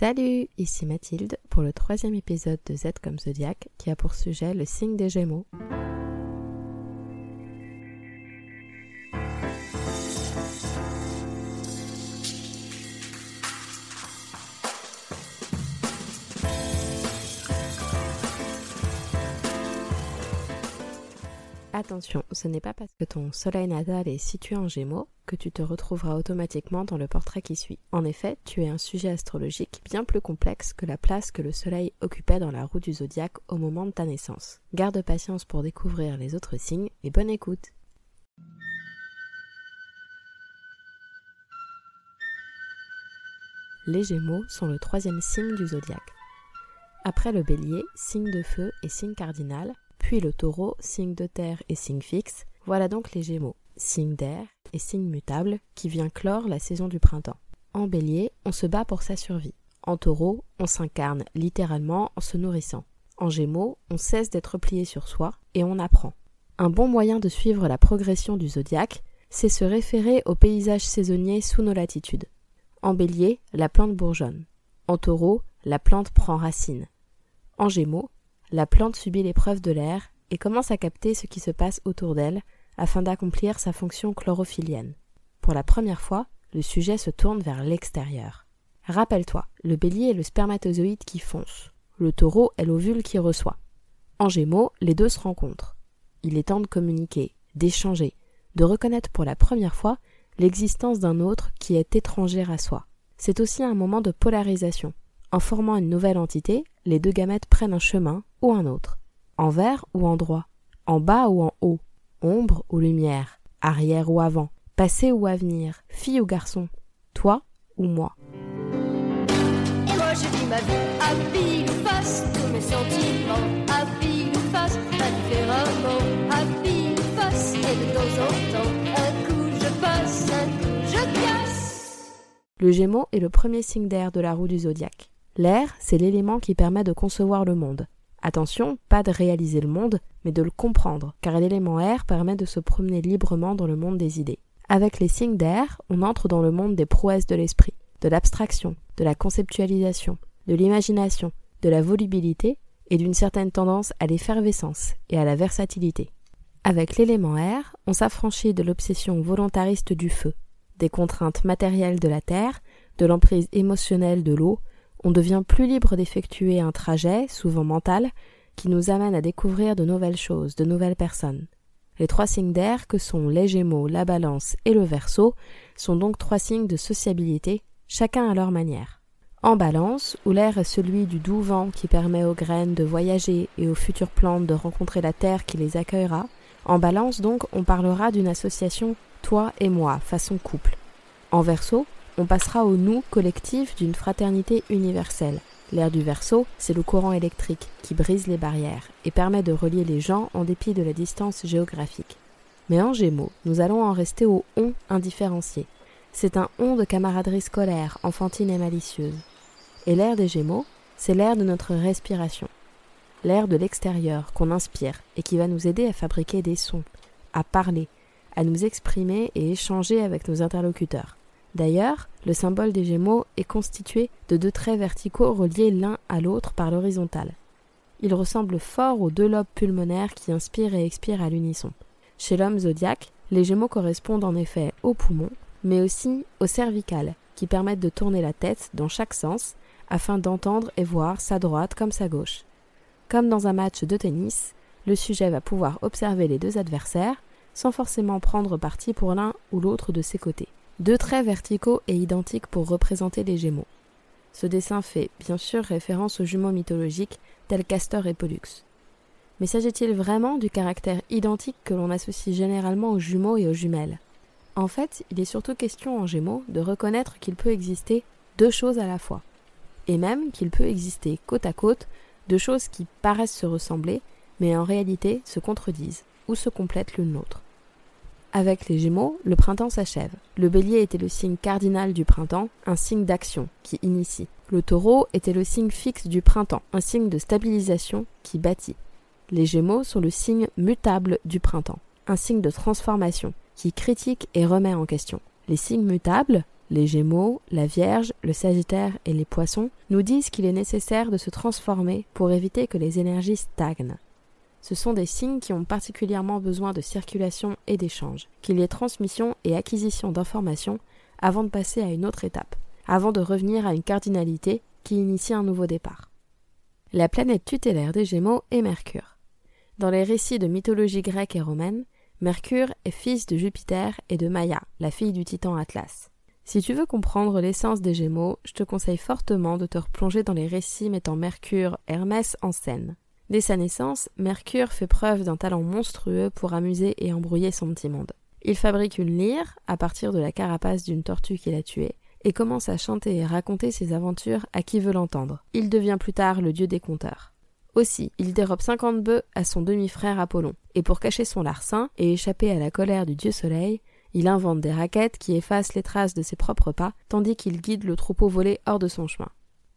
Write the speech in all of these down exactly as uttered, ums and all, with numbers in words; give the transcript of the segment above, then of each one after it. Salut, ici Mathilde pour le troisième épisode de Z comme Zodiac qui a pour sujet le signe des Gémeaux. Attention, ce n'est pas parce que ton soleil natal est situé en Gémeaux que tu te retrouveras automatiquement dans le portrait qui suit. En effet, tu es un sujet astrologique bien plus complexe que la place que le soleil occupait dans la roue du zodiaque au moment de ta naissance. Garde patience pour découvrir les autres signes et bonne écoute. Les Gémeaux sont le troisième signe du zodiaque. Après le Bélier, signe de feu et signe cardinal, puis le Taureau, signe de terre et signe fixe, voilà donc les Gémeaux, signe d'air et signe mutable, qui vient clore la saison du printemps. En Bélier, on se bat pour sa survie. En Taureau, on s'incarne littéralement en se nourrissant. En Gémeaux, on cesse d'être plié sur soi et on apprend. Un bon moyen de suivre la progression du zodiaque, c'est se référer aux paysages saisonniers sous nos latitudes. En Bélier, la plante bourgeonne. En Taureau, la plante prend racine. En Gémeaux, la plante subit l'épreuve de l'air et commence à capter ce qui se passe autour d'elle afin d'accomplir sa fonction chlorophyllienne. Pour la première fois, le sujet se tourne vers l'extérieur. Rappelle-toi, le Bélier est le spermatozoïde qui fonce, le Taureau est l'ovule qui reçoit. En Gémeaux, les deux se rencontrent. Il est temps de communiquer, d'échanger, de reconnaître pour la première fois l'existence d'un autre qui est étranger à soi. C'est aussi un moment de polarisation. En formant une nouvelle entité, les deux gamètes prennent un chemin ou un autre, en vert ou en droit, en bas ou en haut, ombre ou lumière, arrière ou avant, passé ou avenir, fille ou garçon, toi ou moi. Et moi je vis ma vie à pile ou face, tous mes sentiments à pile ou face, pas différemment à pile ou face, et de temps en temps, un coup je passe, un coup je casse. Le Gémeaux est le premier signe d'air de la roue du zodiaque. L'air, c'est l'élément qui permet de concevoir le monde. Attention, pas de réaliser le monde, mais de le comprendre, car l'élément air permet de se promener librement dans le monde des idées. Avec les signes d'air, on entre dans le monde des prouesses de l'esprit, de l'abstraction, de la conceptualisation, de l'imagination, de la volubilité et d'une certaine tendance à l'effervescence et à la versatilité. Avec l'élément air, on s'affranchit de l'obsession volontariste du feu, des contraintes matérielles de la terre, de l'emprise émotionnelle de l'eau. On devient plus libre d'effectuer un trajet, souvent mental, qui nous amène à découvrir de nouvelles choses, de nouvelles personnes. Les trois signes d'air, que sont les Gémeaux, la Balance et le Verseau, sont donc trois signes de sociabilité, chacun à leur manière. En Balance, où l'air est celui du doux vent qui permet aux graines de voyager et aux futures plantes de rencontrer la terre qui les accueillera, en Balance donc, on parlera d'une association « toi et moi » façon couple. En Verseau, on passera au nous collectif d'une fraternité universelle. L'air du Verseau, c'est le courant électrique qui brise les barrières et permet de relier les gens en dépit de la distance géographique. Mais en Gémeaux, nous allons en rester au « on » indifférencié. C'est un « on » de camaraderie scolaire, enfantine et malicieuse. Et l'air des Gémeaux, c'est l'air de notre respiration. L'air de l'extérieur qu'on inspire et qui va nous aider à fabriquer des sons, à parler, à nous exprimer et échanger avec nos interlocuteurs. D'ailleurs, le symbole des Gémeaux est constitué de deux traits verticaux reliés l'un à l'autre par l'horizontale. Il ressemble fort aux deux lobes pulmonaires qui inspirent et expirent à l'unisson. Chez l'homme zodiaque, les Gémeaux correspondent en effet aux poumons, mais aussi aux cervicales, qui permettent de tourner la tête dans chaque sens afin d'entendre et voir sa droite comme sa gauche. Comme dans un match de tennis, le sujet va pouvoir observer les deux adversaires sans forcément prendre parti pour l'un ou l'autre de ses côtés. Deux traits verticaux et identiques pour représenter les Gémeaux. Ce dessin fait bien sûr référence aux jumeaux mythologiques tels Castor et Pollux. Mais s'agit-il vraiment du caractère identique que l'on associe généralement aux jumeaux et aux jumelles ? En fait, il est surtout question en Gémeaux de reconnaître qu'il peut exister deux choses à la fois, et même qu'il peut exister côte à côte deux choses qui paraissent se ressembler, mais en réalité se contredisent ou se complètent l'une l'autre. Avec les Gémeaux, le printemps s'achève. Le Bélier était le signe cardinal du printemps, un signe d'action qui initie. Le Taureau était le signe fixe du printemps, un signe de stabilisation qui bâtit. Les Gémeaux sont le signe mutable du printemps, un signe de transformation qui critique et remet en question. Les signes mutables, les Gémeaux, la Vierge, le Sagittaire et les Poissons nous disent qu'il est nécessaire de se transformer pour éviter que les énergies stagnent. Ce sont des signes qui ont particulièrement besoin de circulation et d'échange, qu'il y ait transmission et acquisition d'informations avant de passer à une autre étape, avant de revenir à une cardinalité qui initie un nouveau départ. La planète tutélaire des Gémeaux est Mercure. Dans les récits de mythologie grecque et romaine, Mercure est fils de Jupiter et de Maïa, la fille du titan Atlas. Si tu veux comprendre l'essence des Gémeaux, je te conseille fortement de te replonger dans les récits mettant Mercure, Hermès en scène. Dès sa naissance, Mercure fait preuve d'un talent monstrueux pour amuser et embrouiller son petit monde. Il fabrique une lyre à partir de la carapace d'une tortue qu'il a tuée et commence à chanter et raconter ses aventures à qui veut l'entendre. Il devient plus tard le dieu des conteurs. Aussi, il dérobe cinquante bœufs à son demi-frère Apollon, et pour cacher son larcin et échapper à la colère du dieu soleil, il invente des raquettes qui effacent les traces de ses propres pas, tandis qu'il guide le troupeau volé hors de son chemin.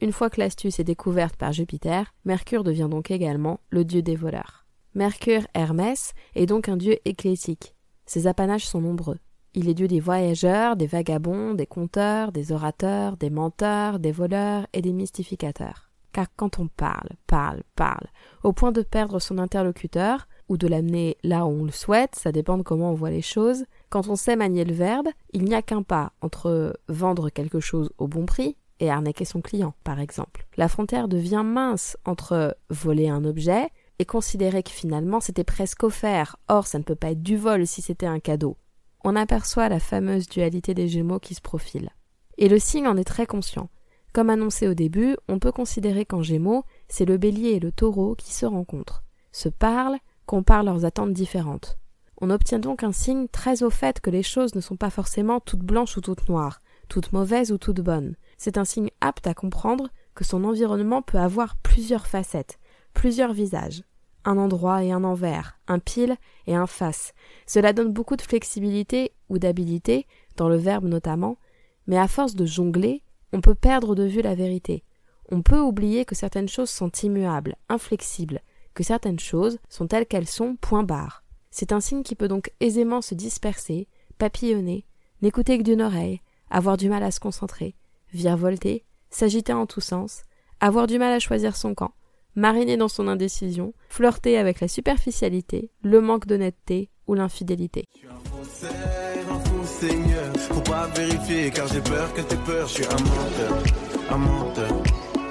Une fois que l'astuce est découverte par Jupiter, Mercure devient donc également le dieu des voleurs. Mercure, Hermès, est donc un dieu éclectique. Ses apanages sont nombreux. Il est dieu des voyageurs, des vagabonds, des conteurs, des orateurs, des menteurs, des voleurs et des mystificateurs. Car quand on parle, parle, parle, au point de perdre son interlocuteur, ou de l'amener là où on le souhaite, ça dépend de comment on voit les choses, quand on sait manier le verbe, il n'y a qu'un pas entre vendre quelque chose au bon prix et arnaquer son client, par exemple. La frontière devient mince entre voler un objet et considérer que finalement c'était presque offert, or ça ne peut pas être du vol si c'était un cadeau. On aperçoit la fameuse dualité des Gémeaux qui se profile. Et le signe en est très conscient. Comme annoncé au début, on peut considérer qu'en Gémeaux, c'est le Bélier et le Taureau qui se rencontrent, se parlent, comparent leurs attentes différentes. On obtient donc un signe très au fait que les choses ne sont pas forcément toutes blanches ou toutes noires, toutes mauvaises ou toutes bonnes. C'est un signe apte à comprendre que son environnement peut avoir plusieurs facettes, plusieurs visages, un endroit et un envers, un pile et un face. Cela donne beaucoup de flexibilité ou d'habilité, dans le verbe notamment, mais à force de jongler, on peut perdre de vue la vérité. On peut oublier que certaines choses sont immuables, inflexibles, que certaines choses sont telles qu'elles sont, point barre. C'est un signe qui peut donc aisément se disperser, papillonner, n'écouter que d'une oreille, avoir du mal à se concentrer, virevolter, s'agiter en tous sens, avoir du mal à choisir son camp, mariner dans son indécision, flirter avec la superficialité, le manque d'honnêteté ou l'infidélité. Je suis un faux serre, un faux seigneur, faut pas vérifier car j'ai peur que t'aies peur. Je suis un menteur, un menteur,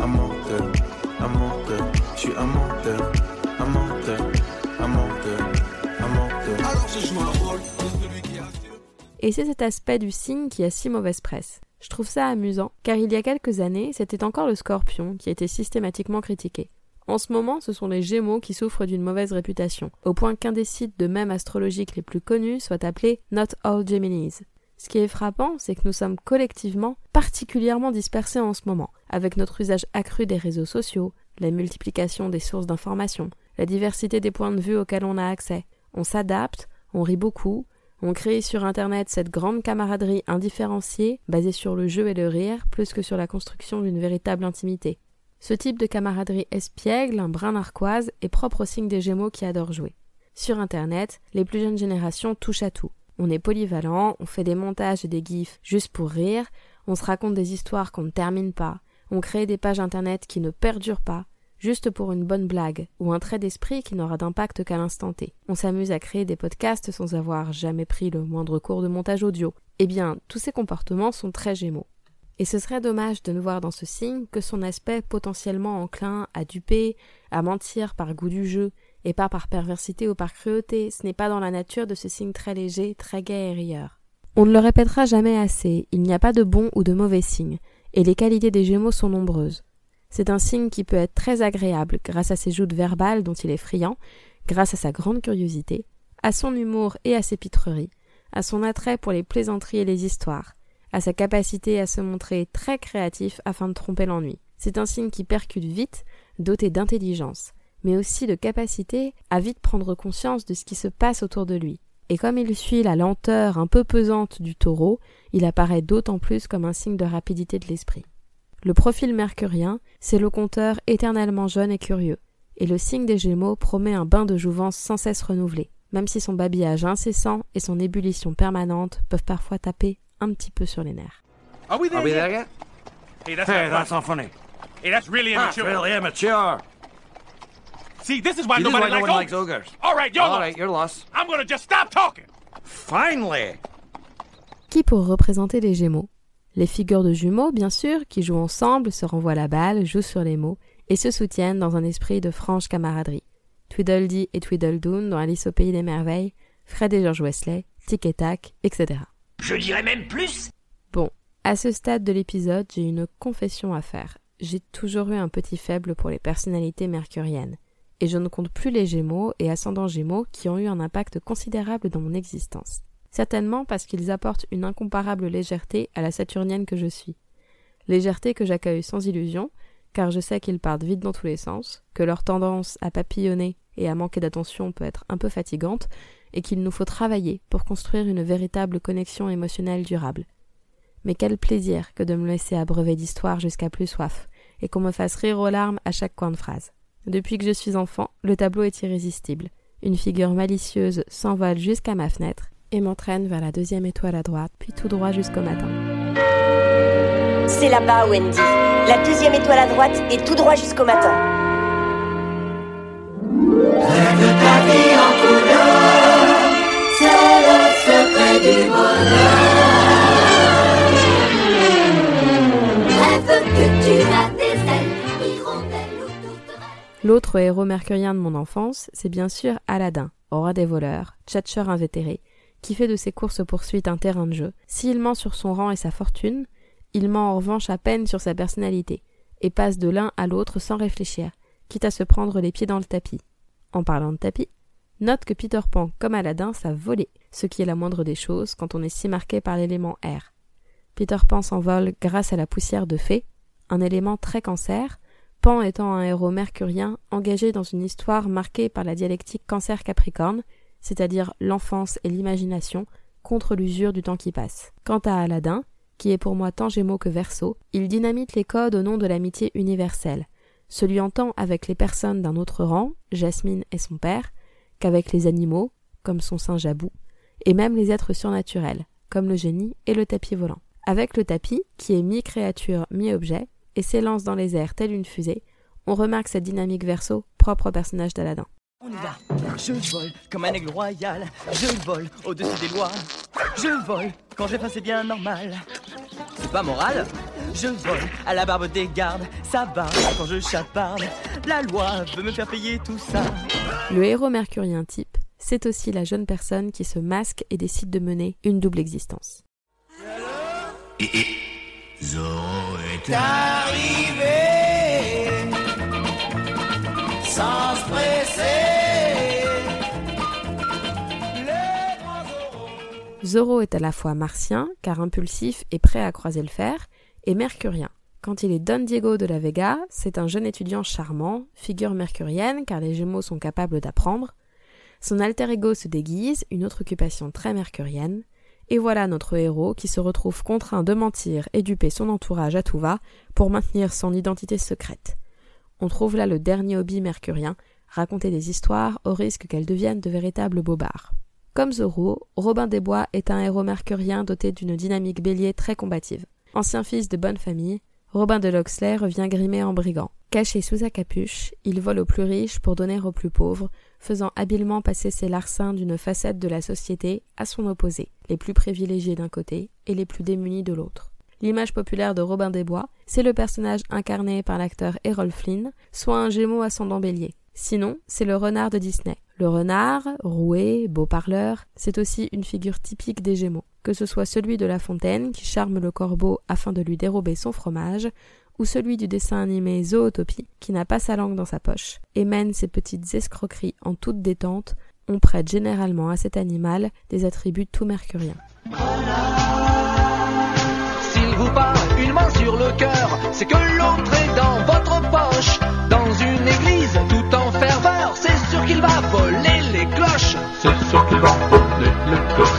un menteur, un menteur, je suis un menteur, un menteur, un menteur, un menteur. Alors je joue un rôle de celui qui assure. Et c'est cet aspect du signe qui a si mauvaise presse. Je trouve ça amusant, car il y a quelques années, c'était encore le Scorpion qui était systématiquement critiqué. En ce moment, ce sont les Gémeaux qui souffrent d'une mauvaise réputation, au point qu'un des sites de mèmes astrologiques les plus connus soit appelé « Not All Geminis ». Ce qui est frappant, c'est que nous sommes collectivement particulièrement dispersés en ce moment, avec notre usage accru des réseaux sociaux, la multiplication des sources d'informations, la diversité des points de vue auxquels on a accès. On s'adapte, on rit beaucoup, on crée sur Internet cette grande camaraderie indifférenciée, basée sur le jeu et le rire, plus que sur la construction d'une véritable intimité. Ce type de camaraderie espiègle, un brin narquoise, est propre au signe des Gémeaux qui adorent jouer. Sur Internet, les plus jeunes générations touchent à tout. On est polyvalent, on fait des montages et des gifs juste pour rire, on se raconte des histoires qu'on ne termine pas, on crée des pages Internet qui ne perdurent pas, juste pour une bonne blague, ou un trait d'esprit qui n'aura d'impact qu'à l'instant T. On s'amuse à créer des podcasts sans avoir jamais pris le moindre cours de montage audio. Eh bien, tous ces comportements sont très Gémeaux. Et ce serait dommage de ne voir dans ce signe que son aspect potentiellement enclin à duper, à mentir par goût du jeu, et pas par perversité ou par cruauté. Ce n'est pas dans la nature de ce signe très léger, très gai et rieur. On ne le répétera jamais assez, il n'y a pas de bon ou de mauvais signe, et les qualités des Gémeaux sont nombreuses. C'est un signe qui peut être très agréable grâce à ses joutes verbales dont il est friand, grâce à sa grande curiosité, à son humour et à ses pitreries, à son attrait pour les plaisanteries et les histoires, à sa capacité à se montrer très créatif afin de tromper l'ennui. C'est un signe qui percute vite, doté d'intelligence, mais aussi de capacité à vite prendre conscience de ce qui se passe autour de lui. Et comme il suit la lenteur un peu pesante du Taureau, il apparaît d'autant plus comme un signe de rapidité de l'esprit. Le profil mercurien, c'est le conteur éternellement jeune et curieux, et le signe des Gémeaux promet un bain de jouvence sans cesse renouvelé, même si son babillage incessant et son ébullition permanente peuvent parfois taper un petit peu sur les nerfs. Are we there, Are we there yet? yet? Hey, that's, hey, not, that's not funny. Hey, that's really immature. That's really immature. See, this is why See, nobody is why likes, no likes ogres. All right, you're All lost. Right, you're lost. I'm gonna just stop talking. Finally. Qui pour représenter les Gémeaux? Les figures de jumeaux, bien sûr, qui jouent ensemble, se renvoient la balle, jouent sur les mots et se soutiennent dans un esprit de franche camaraderie. Tweedledee et Tweedledum dans Alice au pays des merveilles, Fred et George Weasley, Tic et Tac, et cetera. Je dirais même plus. Bon, à ce stade de l'épisode, j'ai une confession à faire. J'ai toujours eu un petit faible pour les personnalités mercuriennes. Et je ne compte plus les Gémeaux et ascendants Gémeaux qui ont eu un impact considérable dans mon existence. Certainement parce qu'ils apportent une incomparable légèreté à la saturnienne que je suis. Légèreté que j'accueille sans illusion, car je sais qu'ils partent vite dans tous les sens, que leur tendance à papillonner et à manquer d'attention peut être un peu fatigante, et qu'il nous faut travailler pour construire une véritable connexion émotionnelle durable. Mais quel plaisir que de me laisser abreuver d'histoire jusqu'à plus soif, et qu'on me fasse rire aux larmes à chaque coin de phrase. Depuis que je suis enfant, le tableau est irrésistible. Une figure malicieuse s'envole jusqu'à ma fenêtre, et m'entraîne vers la deuxième étoile à droite, puis tout droit jusqu'au matin. C'est là-bas, Wendy. La deuxième étoile à droite et tout droit jusqu'au matin. Rêve ta vie en couleur, c'est le secret du bonheur. Rêve que tu as des ailes, hirondelles ou tourterelles. L'autre héros mercurien de mon enfance, c'est bien sûr Aladdin, roi des voleurs, tchatcheur invétéré, qui fait de ses courses-poursuites un terrain de jeu. S'il ment sur son rang et sa fortune, il ment en revanche à peine sur sa personnalité, et passe de l'un à l'autre sans réfléchir, quitte à se prendre les pieds dans le tapis. En parlant de tapis, note que Peter Pan comme Aladdin savent voler, ce qui est la moindre des choses quand on est si marqué par l'élément air. Peter Pan s'envole grâce à la poussière de fée, un élément très cancer, Pan étant un héros mercurien engagé dans une histoire marquée par la dialectique cancer-capricorne, c'est-à-dire l'enfance et l'imagination, contre l'usure du temps qui passe. Quant à Aladdin, qui est pour moi tant Gémeaux que Verseau, il dynamite les codes au nom de l'amitié universelle, se liant avec les personnes d'un autre rang, Jasmine et son père, qu'avec les animaux, comme son singe Abou, et même les êtres surnaturels, comme le génie et le tapis volant. Avec le tapis, qui est mi-créature, mi-objet, et s'élance dans les airs telle une fusée, on remarque cette dynamique Verseau propre au personnage d'Aladin. On y va. Je vole comme un aigle royal, je vole au-dessus des lois, je vole quand je fais c'est bien normal. C'est pas moral. Je vole à la barbe des gardes, ça barbe quand je chaparde, la loi veut me faire payer tout ça. Le héros mercurien type, c'est aussi la jeune personne qui se masque et décide de mener une double existence. Et eh, eh. Zorro est arrivé sans se presser. Zorro est à la fois martien, car impulsif et prêt à croiser le fer, et mercurien. Quand il est Don Diego de la Vega, c'est un jeune étudiant charmant, figure mercurienne, car les Gémeaux sont capables d'apprendre. Son alter ego se déguise, une autre occupation très mercurienne. Et voilà notre héros qui se retrouve contraint de mentir et duper son entourage à tout va pour maintenir son identité secrète. On trouve là le dernier hobby mercurien, raconter des histoires au risque qu'elles deviennent de véritables bobards. Comme Zorro, Robin des Bois est un héros mercurien doté d'une dynamique bélier très combative. Ancien fils de bonne famille, Robin de Loxley revient grimé en brigand. Caché sous sa capuche, il vole aux plus riches pour donner aux plus pauvres, faisant habilement passer ses larcins d'une facette de la société à son opposé, les plus privilégiés d'un côté et les plus démunis de l'autre. L'image populaire de Robin des Bois, c'est le personnage incarné par l'acteur Errol Flynn, soit un Gémeaux ascendant Bélier. Sinon, c'est le renard de Disney. Le renard, roué, beau parleur, c'est aussi une figure typique des Gémeaux, que ce soit celui de La Fontaine qui charme le corbeau afin de lui dérober son fromage, ou celui du dessin animé Zootopie qui n'a pas sa langue dans sa poche et mène ses petites escroqueries en toute détente. On prête généralement à cet animal des attributs tout mercuriens. S'il vous parle, une main sur le cœur, c'est que l'autre est dans votre poche, dans une église tout en ferveur, c'est sûr qu'il va voler les cloches, c'est sûr qu'il va voler les cloches.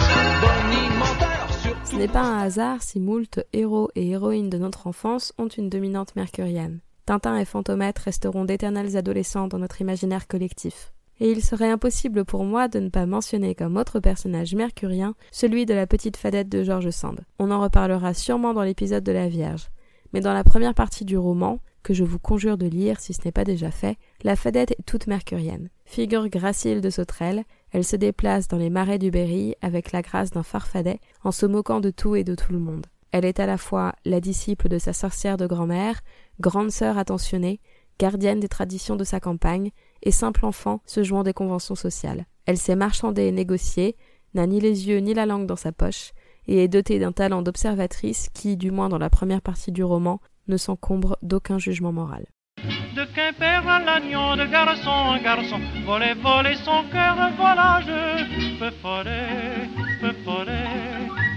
Ce n'est pas un hasard si moult héros et héroïnes de notre enfance ont une dominante mercurienne. Tintin et Fantômette resteront d'éternels adolescents dans notre imaginaire collectif. et il serait impossible pour moi de ne pas mentionner comme autre personnage mercurien celui de la petite fadette de George Sand. On en reparlera sûrement dans l'épisode de la Vierge, mais dans la première partie du roman, que je vous conjure de lire si ce n'est pas déjà fait, la fadette est toute mercurienne. Figure gracile de sauterelle, elle se déplace dans les marais du Berry avec la grâce d'un farfadet en se moquant de tout et de tout le monde. Elle est à la fois la disciple de sa sorcière de grand-mère, grande sœur attentionnée, gardienne des traditions de sa campagne et simple enfant se jouant des conventions sociales. Elle sait marchander et négocier, n'a ni les yeux ni la langue dans sa poche et est dotée d'un talent d'observatrice qui, du moins dans la première partie du roman, ne s'encombre d'aucun jugement moral. De Quimper à l'agnon, de garçon en garçon, voler, voler son cœur, voilà je peux voler, peux voler.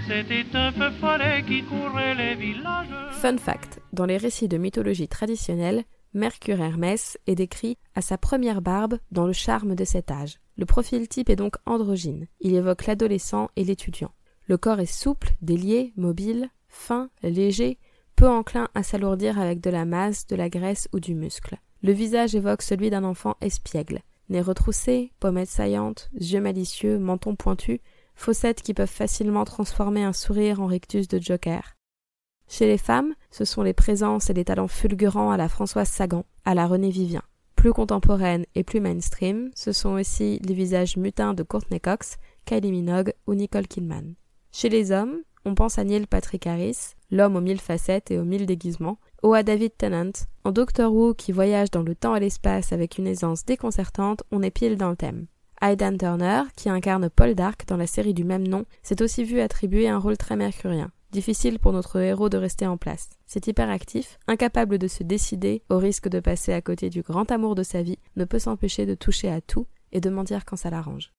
C'était un peu follet qui courait les villages. Fun fact, dans les récits de mythologie traditionnelle, Mercure Hermès est décrit à sa première barbe dans Le charme de cet âge. Le profil type est donc androgyne. Il évoque l'adolescent et l'étudiant. Le corps est souple, délié, mobile, fin, léger, peu enclin à s'alourdir avec de la masse, de la graisse ou du muscle. Le visage évoque celui d'un enfant espiègle. Nez retroussé, pommettes saillantes, yeux malicieux, menton pointu, fossettes qui peuvent facilement transformer un sourire en rictus de Joker. Chez les femmes, ce sont les présences et les talents fulgurants à la Françoise Sagan, à la Renée Vivien. Plus contemporaines et plus mainstream, ce sont aussi les visages mutins de Courtney Cox, Kylie Minogue ou Nicole Kidman. Chez les hommes, on pense à Neil Patrick Harris, l'homme aux mille facettes et aux mille déguisements, ou à David Tennant. En Doctor Who, qui voyage dans le temps et l'espace avec une aisance déconcertante, on est pile dans le thème. Aidan Turner, qui incarne Paul Dark dans la série du même nom, s'est aussi vu attribuer un rôle très mercurien. Difficile pour notre héros de rester en place. C'est hyperactif, incapable de se décider, au risque de passer à côté du grand amour de sa vie, ne peut s'empêcher de toucher à tout et de mentir quand ça l'arrange.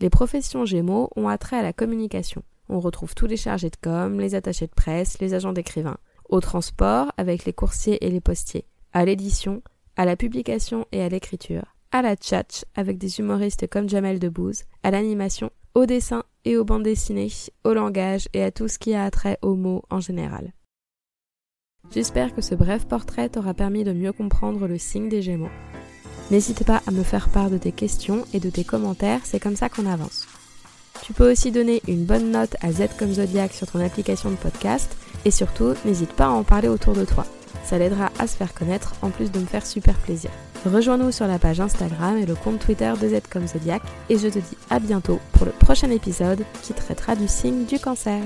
Les professions Gémeaux ont attrait à la communication. On retrouve tous les chargés de com, les attachés de presse, les agents d'écrivains. Au transport, avec les coursiers et les postiers. À l'édition, à la publication et à l'écriture. À la tchatch, avec des humoristes comme Jamel Debbouze, à l'animation, au dessin et aux bandes dessinées, au langage et à tout ce qui a attrait aux mots en général. J'espère que ce bref portrait t'aura permis de mieux comprendre le signe des Gémeaux. N'hésite pas à me faire part de tes questions et de tes commentaires, c'est comme ça qu'on avance. Tu peux aussi donner une bonne note à Z comme Zodiac sur ton application de podcast et surtout, n'hésite pas à en parler autour de toi. Ça l'aidera à se faire connaître en plus de me faire super plaisir. Rejoins-nous sur la page Instagram et le compte Twitter de Z comme Zodiac et je te dis à bientôt pour le prochain épisode qui traitera du signe du cancer.